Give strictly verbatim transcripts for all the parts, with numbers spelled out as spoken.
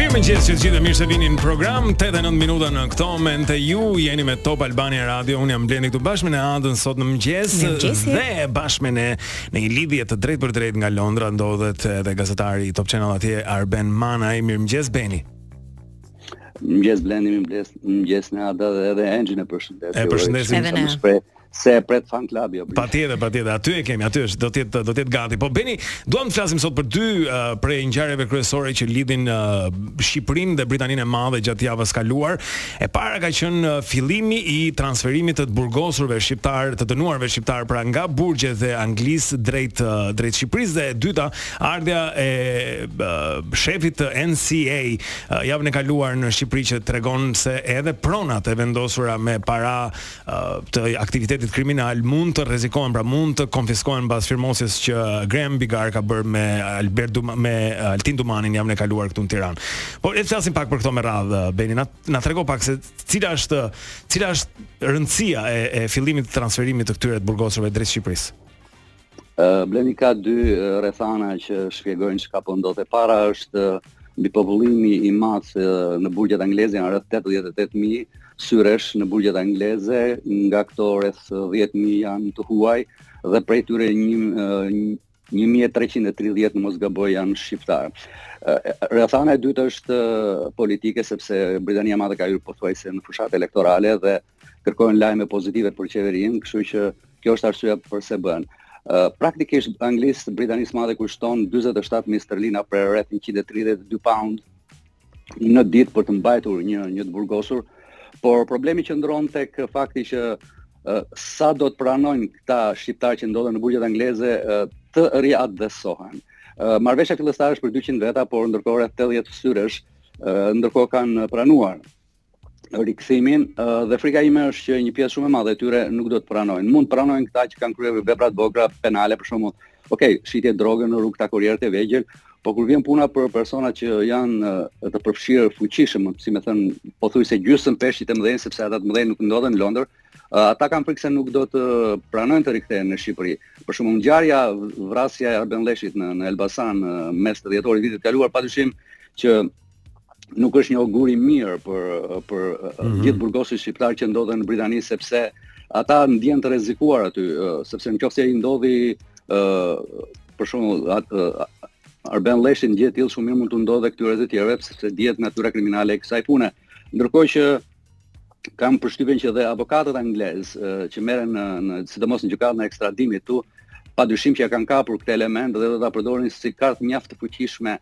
Mirë mëngjes që gjithë, mirë se vini në program. Tetëdhjetë e nëntë minuta në këto moment. Ju jeni me Top Albania Radio. Unë jam Blendi këtu bashkë me Adën sot në mëngjes dhe bashkë me ne në një lidhje të drejtë për drejtë nga Londra ndodhet edhe gazetari i Top Channel atje Arben Manaj. Mirë mëngjes Beni. Mëngjes Blendi, mëngjes, mëngjes në Ada dhe edhe Engjin e përshëndesim. E përshëndesim edhe ne. Se pret fan clubi apo. Patjetër, patjetër, aty e kemi, aty është, do të jetë do të jetë gati. Po Beni, duam të flasim sot për dy uh, prej ngjarjeve kryesore që lidhin uh, Shqipërinë dhe Britaninë e Madhe gjatë javës kaluar. E para ka qenë uh, fillimi i transferimit të të burgosurve shqiptar, të dënuarve shqiptar pra nga burgje dhe Anglisë drejt uh, drejt Shqipërisë dhe e dyta ardha e uh, shefit të N C A uh, javën e kaluar në Shqipëri që tregon se edhe pronat e vendosura me para uh, të aktivitetit kriminal mund të rrezikohen, pra mund të konfiskohen mbas firmosjes që Graham Bigar ka bërë me Albert Duma, me Altin Dumanin javën e kaluar këtu në Tiranë. Por le të flasim pak për këto me radhë, Beni, na, na trego pak se cila është, cila është rëndësia e, e fillimit të transferimit të këtyre të burgosurve drejt Shqipërisë. Uh, Bleni ka dy uh, rrethana që shpjegojnë çka po ndodh. E para është uh, mbi popullimi i madh uh, në burgjet angleze janë rreth tetëdhjetë e tetë mijë syresh në burgjet angleze, nga këto rreth dhjetë mijë janë të huaj dhe prej tyre një mijë e treqind e tridhjetë në mos gaboj janë shqiptarë. Rrethana e dytë është politike sepse Britania e Madhe ka hyrë pothuajse në fushat elektorale dhe kërkojnë lajme pozitive për qeverinë, kështu që kjo është arsyeja pse bën. Praktikisht Anglisë Britanisë Madhe kushton njëzet e shtatë mijë sterlina për rreth njëqind e tridhjetë e dy pound në ditë për të mbajtur një një të burgosur. Por problemi që ndron tek fakti që uh, sa do të pranojnë këta shqiptarë që ndodhen në burgjet angleze uh, të riadhesohen. Uh, Marrëveshja fillestare është për dyqind veta, por ndërkohë rreth tetëdhjetë syresh uh, ndërkohë kanë pranuar rikthimin uh, dhe frika ime është që një pjesë shumë e madhe e tyre nuk do të pranojnë. Mund pranojnë këta që kanë kryer vepra të vogla penale, për shembull, okay, shitje droge në rrugë, takorierët e vegjël, po kur vjen puna për persona që janë të përfshirë fuqishëm, si më thën, pothuajse gjysmë peshqit e mëdhenj sepse ata të mëdhenj nuk ndodhen në Londër, ata kanë frikë se nuk do të pranojnë të rikthehen në Shqipëri. Për shembull, ngjarja vrasja e Arben Manajit në, në Elbasan mes të dhjetorit vitit kaluar, padyshim që nuk është një augur i mirë për për mm-hmm. gjithë burgosit shqiptar që ndodhen në Britani sepse ata ndjen të rrezikuar aty, sepse nëse i ndodhi për shembull atë Arben Manajit gjë e tillë shumë mirë mund të ndodhe këtyre të tjerëve sepse dihet natyra kriminale e kësaj pune. Ndërkohë që kam përshtypjen që dhe avokatët anglezë që merren në, në sidomos në gjykatën e ekstradimit këtu, padyshim që ja kanë kapur këtë element dhe do ta përdorin si kartë mjaft të fuqishme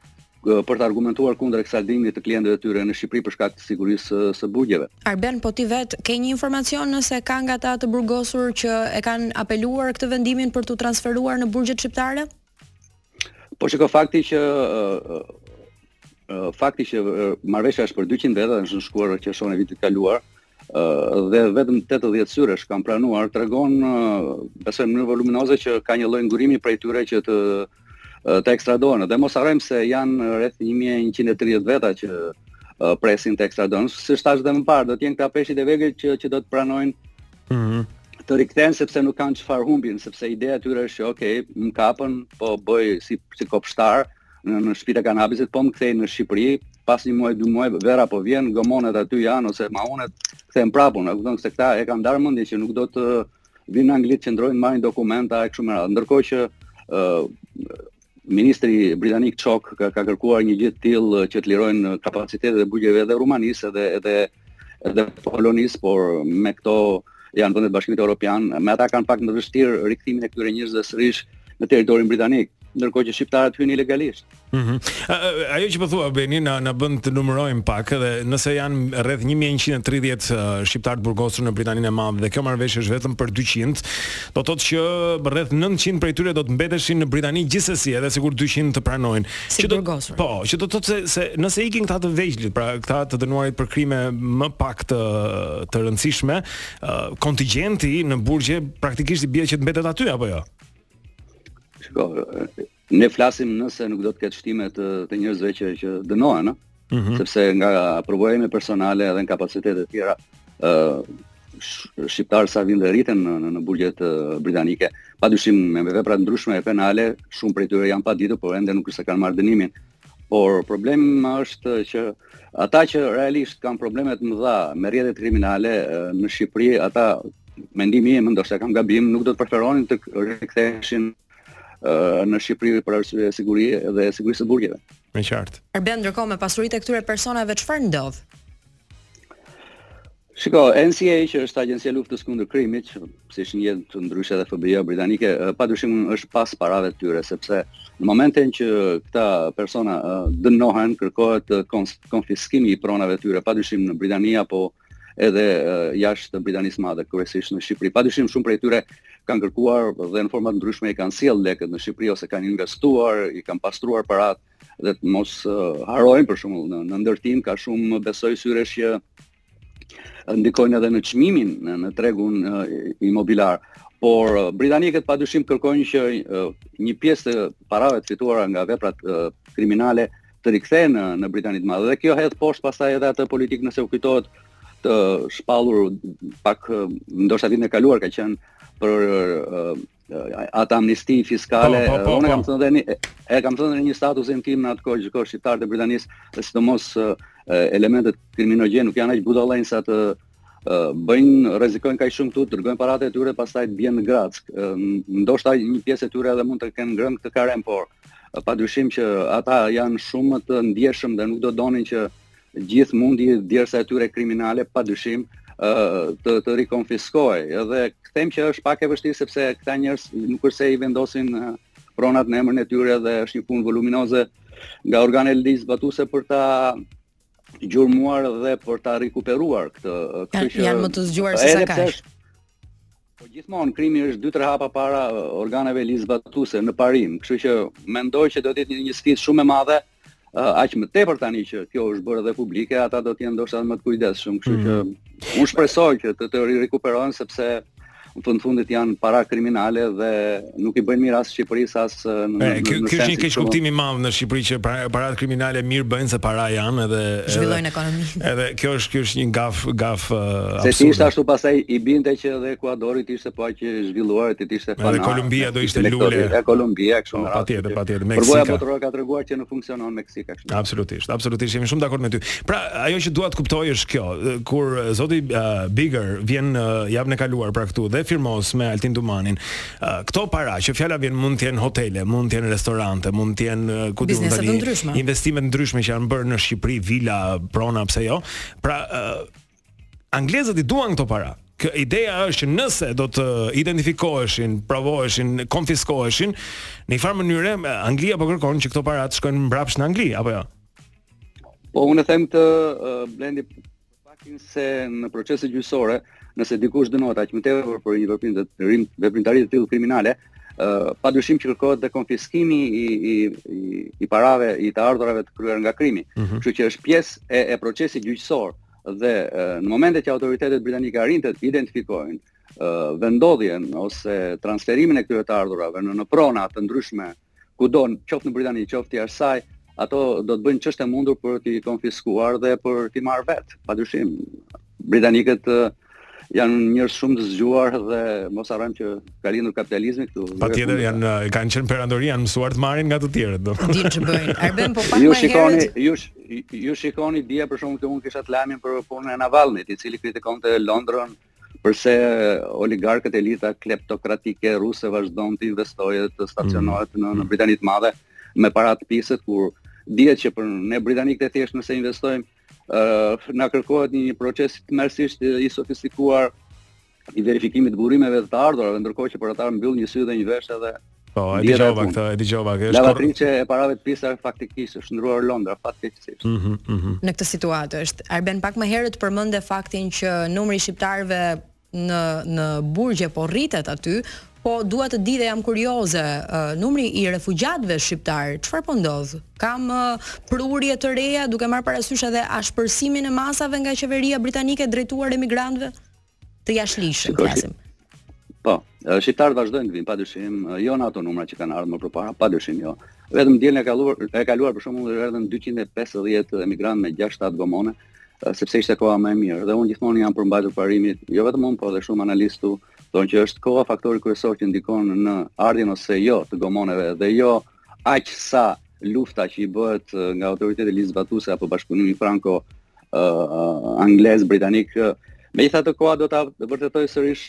për të argumentuar kundër ekstradimit të klientëve të tyre në Shqipëri për shkak të sigurisë së burgjeve. Arben, po ti vet ke një informacion nëse ka nga ata të burgosur që e kanë apeluar këtë vendimin për t'u transferuar në burgjet shqiptare? Po shiko fakti që uh, uh, fakti që uh, marrëveshja është për dyqind veta, është shkuar që shon e vitit kaluar, uh, dhe vetëm tetëdhjetë syresh kanë planuar, tregon uh, besoj në mënyrë voluminoze që ka një lloj ngurimi prej tyre që të të ekstradohen. Dhe mos harrojmë se janë rreth një mijë e njëqind e tridhjetë veta që uh, presin të ekstradohen. Siç thash dhe më parë, do të jenë këta peshqit e vegjël që që do të pranojnë mm-hmm. të rikthehen sepse nuk kanë çfarë humbin, sepse ideja e tyre është, okay, më kapën, po bëj si si kopshtar në, në shtëpitë e kanabisit, po më kthejnë në Shqipëri, pas një muaj, dy muaj, vera po vjen, gomonet aty janë ose mahonet kthehen prapë. Do të thonë se këta e kanë ndarë mendjen që nuk do të vinë në Angli, qëndrojnë, marrin dokumenta e kështu me radhë. Ndërkohë që uh, Ministri britanik Chok ka, ka kërkuar një gjë të tillë që të lirojnë kapacitetet e burgjeve edhe Rumanisë edhe edhe edhe Polonisë, por me këto janë vendet Bashkimit Evropian, me ata kanë pak më vështirë rikthimin e këtyre njerëzve sërish në territorin britanik, ndërkohë që shqiptarët hyn ilegalisht. Mhm. Ajo që po thua Beni na na bën të numërojmë pak dhe nëse janë rreth një mijë e njëqind e tridhjetë shqiptar të burgosur në Britaninë e Madhe dhe kjo marrëveshje është vetëm për dyqind, do thotë që rreth nëntëqind prej tyre do të mbeteshin në Britani gjithsesi, edhe sikur dyqind të pranojnë. Si që do, po, që do thotë se, se nëse ikin këta të vegjël, pra këta të dënuarit për krime më pak të të rëndësishme, kontingjenti në burgje praktikisht i bie që të mbetet aty apo jo? Shiko, ne flasim nëse nuk do të ketë shtime të, të njerëzve që, që dënohen, mm-hmm. sepse nga provojime personale edhe në kapacitete të tjera, uh, shqiptarë sa vinë dhe rriten në, në burgjet uh, britanike, padyshim me vepra të ndryshme e penale, shumë prej tyre janë paditur, por ende nuk është se kanë marrë dënimin. Por problemi është që ata që realisht kanë probleme të mëdha me rrjetet kriminale në Shqipëri, ata mendimi im ndoshta kam gabim, nuk do të preferonin të riktheheshin në Shqipëri për arsye sigurie dhe sigurisë së burgjeve. Më qartë. Arben, ndërkohë me pasuritë e këtyre personave çfarë ndodh? Shiko, N C A, që është Agjencia e Luftës kundër Krimit, që siç njihet ndryshe edhe F B I-ja britanike, padyshim është pas parave të tyre, sepse në momentin që këta persona dënohen, kërkohet konfiskimi I pronave të tyre, padyshim në Britani apo edhe jashtë Britanisë së Madhe, kryesisht në Shqipëri. Padyshim shumë prej tyre kanë kërkuar dhe në forma të ndryshme I kanë sjellë lekët në Shqipëri ose kanë investuar, I kanë pastruar paratë dhe të mos harojnë për shembull në, në ndërtim ka shumë besoj syresh që ndikojnë edhe në çmimin në, në tregun uh, imobilar, por uh, britanikët padyshim kërkojnë që uh, një pjesë të parave të fituara nga veprat uh, kriminale të rikthehen në, në Britaninë të Madhe. Dhe kjo hedh poshtë pastaj edhe atë politik nëse u kujtohet të shpallur pak uh, ndoshta ditën e kaluar ka qenë për uh, atë amnisti fiskale, po, po, po, unë kam thënë dhe një, e kam thënë dhe një statusin tim në atë kohë gjykorë shqiptarë të Britanisë, dhe sidomos elementet kriminogjen nuk janë aq budallënj sa të bëjnë, rrezikojnë kaq shumë këtu, dërgojnë paratë e tyre, pastaj të bien në Gratsk. Ndoshta një pjesë e tyre edhe mund të kenë ngrënë këtë karem, por padyshim që ata janë shumë të ndjeshëm dhe nuk do donin që gjithmonë djersa e tyre kriminale padyshim të të rikonfiskoj. Edhe them që është pak e vështirë sepse këta njerëz nuk është se I vendosin pronat në emrin e tyre dhe është një punë voluminoze nga organe ligjzbatuese për ta gjurmuar dhe për ta rikuperuar këtë. Kështu që janë më të zgjuar se sa kaq. Po gjithmonë krimi është dy tre hapa para organeve ligjzbatuese në parim, kështu që mendoj që do të jetë një sfidë shumë e madhe. Uh, aq më tepër tani që kjo është bërë edhe publike, ata do të jenë ndoshta më të kujdesshëm, kështu që unë shpresoj që të, të rikuperohen sepse në fund fundit janë para kriminale dhe nuk I bëjnë mirë as Shqipërisë as në. Ky është një keq kuptim I madh në Shqipëri që parat kriminale mirë bëjnë se para janë edhe zhvillojnë ekonominë. Edhe kjo është ky është një gaf gaf uh, absurde. Se si ishte ashtu pastaj I binte që edhe Ekuadorit ishte po aq zhvilluar, ti ishte fanar. Edhe Kolumbia do ishte lule. Edhe Kolumbia kështu më radhë. Patjetër, patjetër. Meksika. Por bota ka treguar që nuk funksionon Meksika kështu. Absolutisht, absolutisht jemi shumë dakord me ty. Pra, ajo që dua të kuptoj është kjo, kur zoti uh, Bigar vjen uh, javën e kaluar pra këtu dhe firmos me Altin Dumanin. Uh, këto para që fjala vjen mund të jenë hotele, mund të jenë restorante, mund të jenë uh, ku diun tani investime të ndryshme që janë bërë në Shqipëri, vila, prona, pse jo. Pra uh, anglezët I duan këto para. Kjo ideja është që nëse do të identifikoheshin, provoheshin, konfiskoheshin, në farë mënyrë Anglia po kërkon që këto para të shkojnë mbrapsht në Angli apo jo. Po unë them të uh, blendi se në procese gjyqësore, nëse dikush dënohet aq më tepër për një veprim të rim veprimtari të tillë kriminale, uh, padyshim që kërkohet dhe konfiskimi I I I parave I të ardhurave të kryer nga krimi. Mm-hmm. Kështu që është pjesë e, e procesit gjyqësor dhe uh, në momentet që autoritetet britanike arrin të identifikojnë uh, vendodhjen ose transferimin e këtyre të ardhurave në, në prona të ndryshme kudo, qoftë në Britani, qoftë jashtë saj, ato do të bëjnë çështë e mundur për t'i konfiskuar dhe për t'i marrë vetë. Padyshim, britanikët janë njerëz shumë të zgjuar dhe mos harrojmë që ka lindur kapitalizmi këtu. Patjetër janë kanë qenë perandoria, janë mësuar të marrin nga të tjerët, domethënë. Dinë ç'u bëjnë. Arben po pak më herët. Ju shikoni, ju sh, ju shikoni dia për shkakun që unë kisha lajmin për punën e Navalnit, I cili kritikonte Londrën përse oligarkët elita kleptokratike ruse vazhdon të investojë të stacionohet mm. në, në Britaninë të Madhe me para të pisët kur dihet që për ne britanikët e thjesht nëse investojmë uh, na kërkohet një proces tmerrsisht I sofistikuar I verifikimit të burimeve të ardhurave, ndërkohë që për ata mbyll një sy dhe një vesh edhe po e dëgjova këtë, e dëgjova që është lavatriçe e parave të pisa faktikisht është ndruar Londra faktikisht. Mhm, mhm. Në këtë situatë është Arben pak më herët përmendë faktin që numri I shqiptarëve në në burgje po rritet aty, po dua të di dhe jam kurioze, uh, numri I refugjatëve shqiptar, çfarë po ndodh? Kam uh, prurje të reja duke marrë parasysh edhe ashpërsimin e masave nga qeveria britanike drejtuar emigrantëve të jashtëligjshëm, klasim. Po, shqiptarët vazhdojnë të vinë padyshim, jo në ato numra që kanë ardhur më përpara, padyshim jo. Vetëm dielën e kaluar, e kaluar për shembull erdhën dyqind e pesëdhjetë emigrantë me gjashtë shtatë gomone, uh, sepse ishte koha më e mirë. Dhe unë gjithmonë jam përmbajtur parimit, jo vetëm unë, por edhe shumë analistë Donë që është koha faktori kryesor që ndikon në ardhjen ose jo të gomoneve dhe jo aq sa lufta që i bëhet nga autoritetet lisbatuse apo bashkëpunimi franco-anglez britanik, megjithatë koha do ta vërtetoj sërish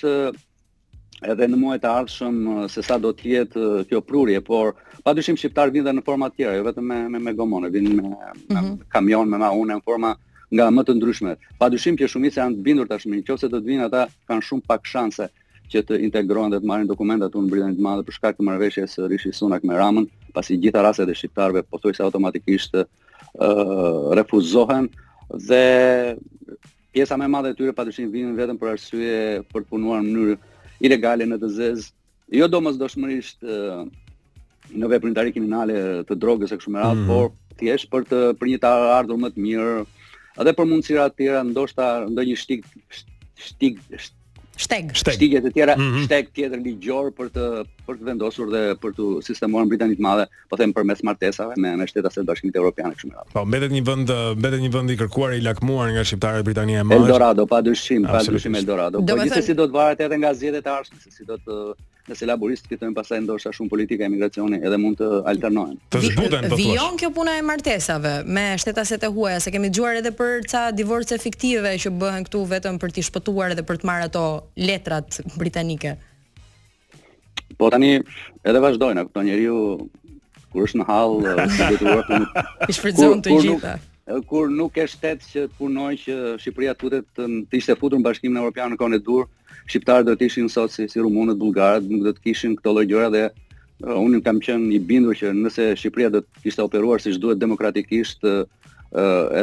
edhe në muajt e ardhshëm se sa do të jetë kjo prurje, por padyshim shqiptarët vinë në forma të tjera, jo vetëm me me, me gomone, vinë me, mm-hmm. me kamion, me maune, në forma nga më të ndryshme. Padyshim që shumica janë të bindur tashmë, nëse do të vinë ata kanë shumë pak shanse që të integrohen dhe të marrin dokumentat unë në Britaninë të Madhe për shkak të marrëveshjes së Rishi Sunak me Ramën, pasi gjitha rastet e shqiptarëve pothuajse automatikisht uh, refuzohen dhe pjesa më e madhe e tyre padyshim vinin vetëm për arsye për të punuar në mënyrë ilegale në të zezë, jo domosdoshmërisht uh, në veprimtari kriminale të drogës e kështu me radhë, mm. por thjesht për të për një të ardhur më të mirë, edhe për mundësira të tjera, ndoshta ndonjë shtik shtik shtik Shteg. Shtigjet e tjera, mm-hmm. shteg tjetër ligjor për të për të vendosur dhe për të sistemuar në Britaninë të Madhe, po them përmes martesave me me shtetat e Bashkimit Evropian kështu me radhë. Po mbetet një vend, mbetet një vend i kërkuar i lakmuar nga shqiptarët Britania e Madhe. Eldorado, padyshim, padyshim Eldorado. Po gjithsesi do të varet edhe nga zgjedhjet e ardhshme, se si do të nëse laboristët fitojnë pastaj ndoshta shumë politika e migracionit edhe mund të alternohen. Të zbuten po. Vijon kjo puna e martesave me shtetaset e huaja, se kemi dëgjuar edhe për ca divorce fiktive që bëhen këtu vetëm për t'i shpëtuar edhe për të marrë ato letrat britanike. Po tani edhe vazhdojnë këto, njeriu kur është në hall detyrohet të shfrytëzon të gjitha. Kur nuk e shtet që të punoj që Shqipëria tutet të, të ishte futur në Bashkimin Evropian në kohën e dur, shqiptarët do të ishin sot si, si rumunët, bulgarët, nuk do të kishin këto lloj gjëra dhe uh, unë kam qenë i bindur që nëse Shqipëria do të ishte operuar siç duhet demokratikisht, uh,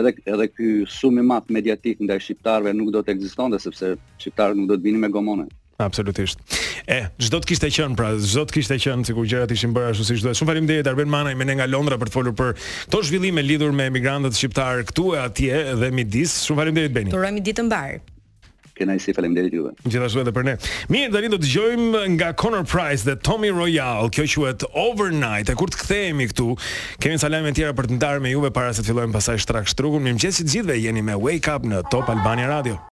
edhe edhe ky sum i madh mediatik ndaj shqiptarëve nuk do të ekzistonte sepse shqiptarët nuk do të vinin me gomone. Absolutisht. E, çdo të kishte qenë pra, çdo të kishte qenë sikur gjërat ishin bërë ashtu siç duhet. Shumë faleminderit Arben Manaj me ne nga Londra për të folur për këto zhvillime lidhur me emigrantët shqiptar këtu e atje dhe midis. Shumë faleminderit Beni. Turojmë ditë të mbar. Kënaqësi, faleminderit juve. Gjithashtu edhe për ne. Mirë, tani do të dëgjojmë nga Conor Price dhe Tommy Royal. Kjo quhet Overnight. E kur të kthehemi këtu, kemi salame të tjera për të ndarë me juve para se të fillojmë pasaj shtrak shtrukun. Mirëmëngjes të gjithëve, jeni me Wake Up në Top Albania Radio.